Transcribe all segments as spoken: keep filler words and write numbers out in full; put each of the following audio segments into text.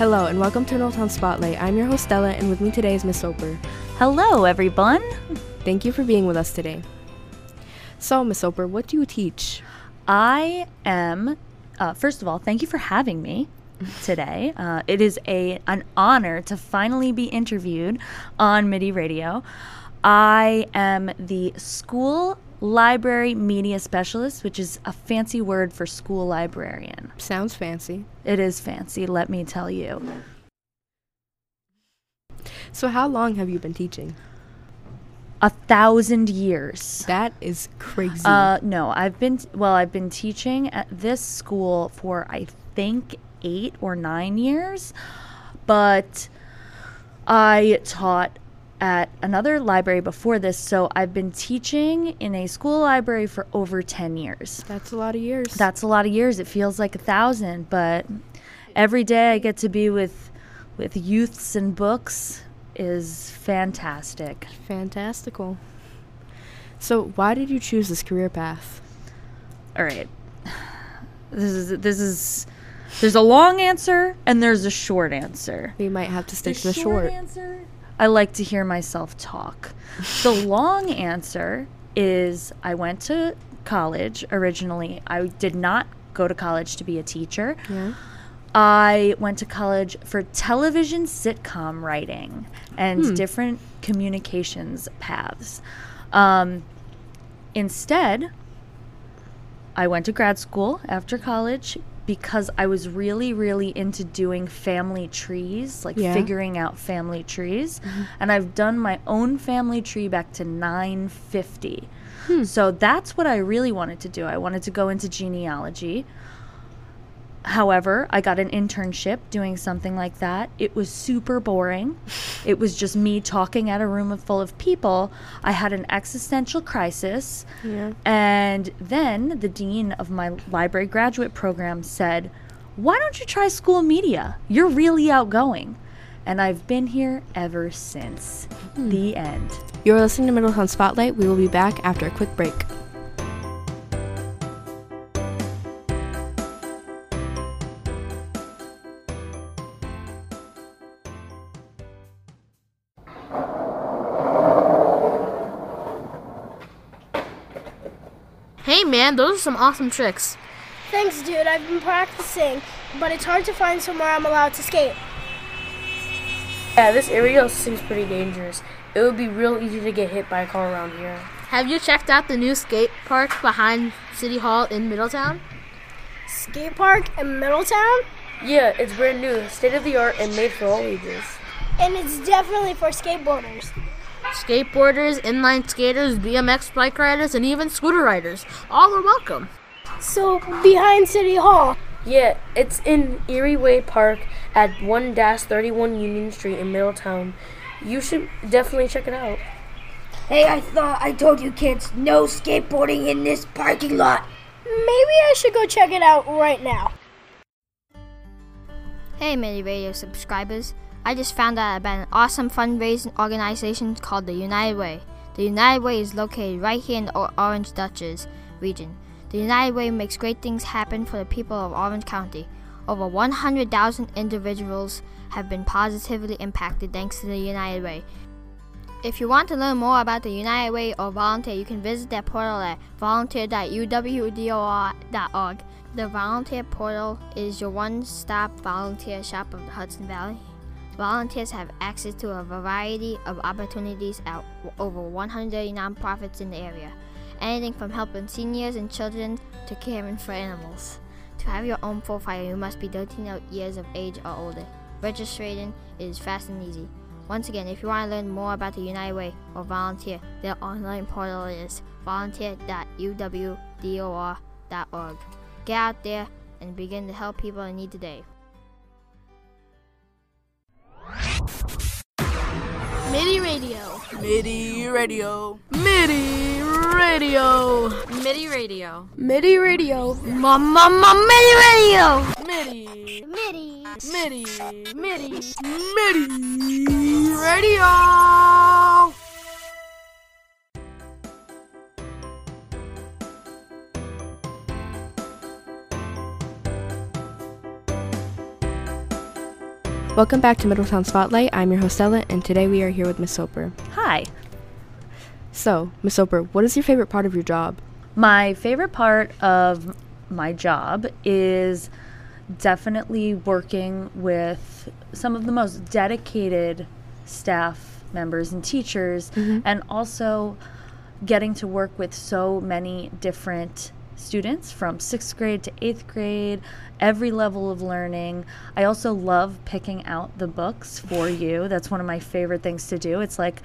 Hello and welcome to Middletown Spotlight. I'm your host Stella, and with me today is Miz Soper. Hello everyone. Thank you for being with us today. So Miz Soper, what do you teach? I am, uh, first of all, thank you for having me today. Uh, it is a an honor to finally be interviewed on MIDI Radio. I am the school Library Media Specialist, which is a fancy word for school librarian. Sounds fancy. It is fancy, let me tell you. So how long have you been teaching? A thousand years. That is crazy. Uh, no, I've been, t- well, I've been teaching at this school for, I think, eight or nine years, but I taught at another library before this, so I've been teaching in a school library for over ten years. That's a lot of years. That's a lot of years. It feels like a thousand, but every day I get to be with with youths and books is fantastic. Fantastical. So why did you choose this career path? All right. This is this is there's a long answer and there's a short answer. We might have to stick the to the short. short answer. I like to hear myself talk. The long answer is I went to college originally. I did not go to college to be a teacher. Yeah. I went to college for television sitcom writing and hmm. different communications paths. Um, instead, I went to grad school after college because I was really, really into doing family trees, like yeah. figuring out family trees. Mm-hmm. And I've done my own family tree back to nine fifty. Hmm. So that's what I really wanted to do. I wanted to go into genealogy. However, I got an internship doing something like that. It was super boring. It was just me talking at a room full of people. I had an existential crisis. Yeah. And then the dean of my library graduate program said, "Why don't you try school media? You're really outgoing." And I've been here ever since. Mm. The end. You're listening to Middletown Spotlight. We will be back after a quick break. Hey man, those are some awesome tricks. Thanks dude, I've been practicing, but it's hard to find somewhere I'm allowed to skate. Yeah, this area seems pretty dangerous. It would be real easy to get hit by a car around here. Have you checked out the new skate park behind City Hall in Middletown? Skate park in Middletown? Yeah, it's brand new, state of the art, and made for all ages. And it's definitely for skateboarders. Skateboarders, inline skaters, B M X bike riders, and even scooter riders. All are welcome. So, behind City Hall? Yeah, it's in Erie Way Park at one thirty-one Union Street in Middletown. You should definitely check it out. Hey, I thought I told you kids, no skateboarding in this parking lot. Maybe I should go check it out right now. Hey, MIDI Radio subscribers. I just found out about an awesome fundraising organization called the United Way. The United Way is located right here in the Orange Dutchess region. The United Way makes great things happen for the people of Orange County. Over one hundred thousand individuals have been positively impacted thanks to the United Way. If you want to learn more about the United Way or volunteer, you can visit their portal at volunteer dot u w d o r dot org. The volunteer portal is your one-stop volunteer shop of the Hudson Valley. Volunteers have access to a variety of opportunities at over one hundred thirty nonprofits in the area. Anything from helping seniors and children to caring for animals. To have your own profile, you must be thirteen years of age or older. Registering is fast and easy. Once again, if you want to learn more about the United Way or volunteer, their online portal is volunteer dot u w d o r dot org. Get out there and begin to help people in need today. MIDI Radio. MIDI Radio. MIDI Radio. MIDI Radio. MIDI Radio. Ma ma ma MIDI Radio. MIDI. MIDI. MIDI. MIDI. MIDI Radio. Welcome back to Middletown Spotlight. I'm your host Stella, and today we are here with Miz Soper. Hi. So, Miz Soper, what is your favorite part of your job? My favorite part of my job is definitely working with some of the most dedicated staff members and teachers, mm-hmm. and also getting to work with so many different students from sixth grade to eighth grade, every level of learning. I also love picking out the books for you. That's one of my favorite things to do. It's like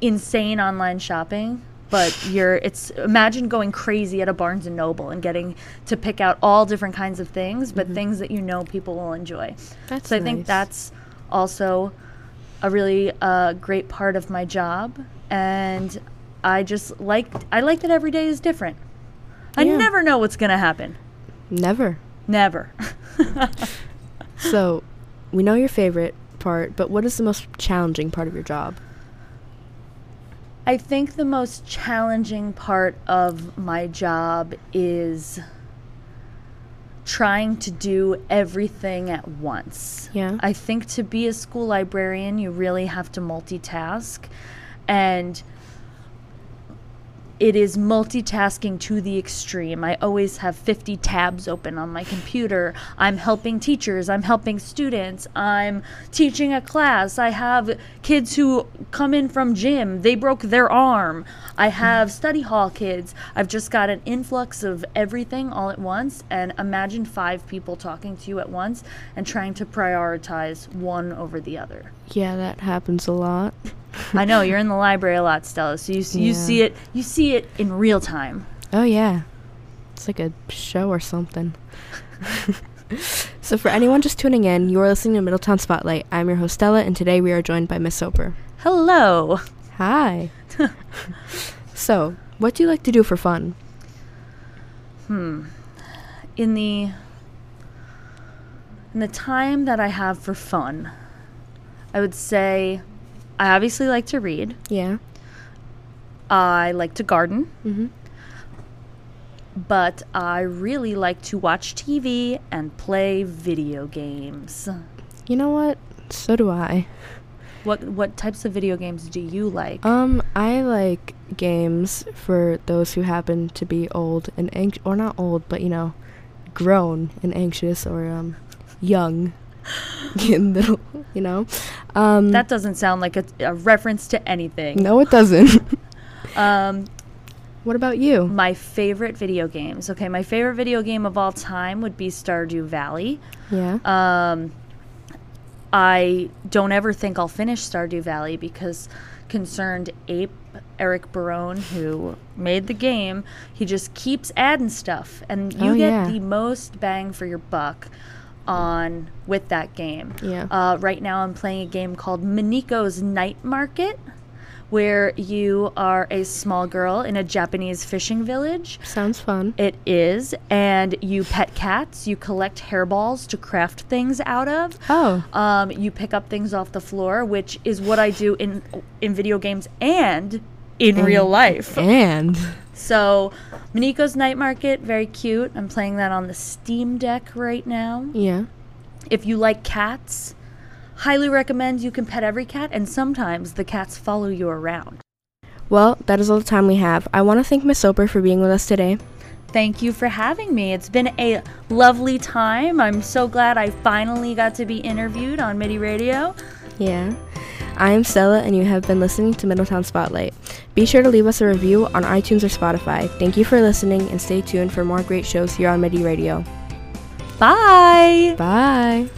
insane online shopping, but you're it's imagine going crazy at a Barnes and Noble and getting to pick out all different kinds of things, but mm-hmm. things that you know people will enjoy. That's so nice. I think that's also a really uh, great part of my job, and I just like I like that every day is different. I yeah. never know what's going to happen. Never. Never. So, we know your favorite part, but what is the most challenging part of your job? I think the most challenging part of my job is trying to do everything at once. Yeah. I think to be a school librarian, you really have to multitask, and it is multitasking to the extreme. I always have fifty tabs open on my computer. I'm helping teachers, I'm helping students, I'm teaching a class. I have kids who come in from gym, they broke their arm. I have study hall kids. I've just got an influx of everything all at once, and imagine five people talking to you at once and trying to prioritize one over the other. Yeah, that happens a lot. I know, you're in the library a lot, Stella, so you, you yeah. see it you see it in real time. Oh, yeah. It's like a show or something. So for anyone just tuning in, you are listening to Middletown Spotlight. I'm your host, Stella, and today we are joined by Miz Soper. Hello. Hi. So, what do you like to do for fun? Hmm. In the, in the time that I have for fun, I would say I obviously like to read. Yeah. I like to garden. Mm-hmm. But I really like to watch T V and play video games. You know what? So do I. What what types of video games do you like? Um, I like games for those who happen to be old and anxious, or not old, but you know, grown and anxious, or um, young. In the, you know, um, that doesn't sound like a, a reference to anything. No, it doesn't. um, what about you? My favorite video games. Okay, my favorite video game of all time would be Stardew Valley. Yeah. Um, I don't ever think I'll finish Stardew Valley because Concerned Ape, Eric Barone, who made the game, he just keeps adding stuff, and you oh, get yeah. the most bang for your buck on with that game. Yeah. Uh, right now I'm playing a game called Moniko's Night Market, where you are a small girl in a Japanese fishing village. Sounds fun. It is. And you pet cats. You collect hairballs to craft things out of. Oh. Um, you pick up things off the floor, which is what I do in in video games and in and, real life. And so, Moniko's Night Market, very cute. I'm playing that on the Steam Deck right now. Yeah. If you like cats, highly recommend. You can pet every cat, and sometimes the cats follow you around. Well, that is all the time we have. I want to thank Miz Soper for being with us today. Thank you for having me. It's been a lovely time. I'm so glad I finally got to be interviewed on MIDI Radio. Yeah. I am Stella, and you have been listening to Middletown Spotlight. Be sure to leave us a review on iTunes or Spotify. Thank you for listening, and stay tuned for more great shows here on MIDI Radio. Bye! Bye!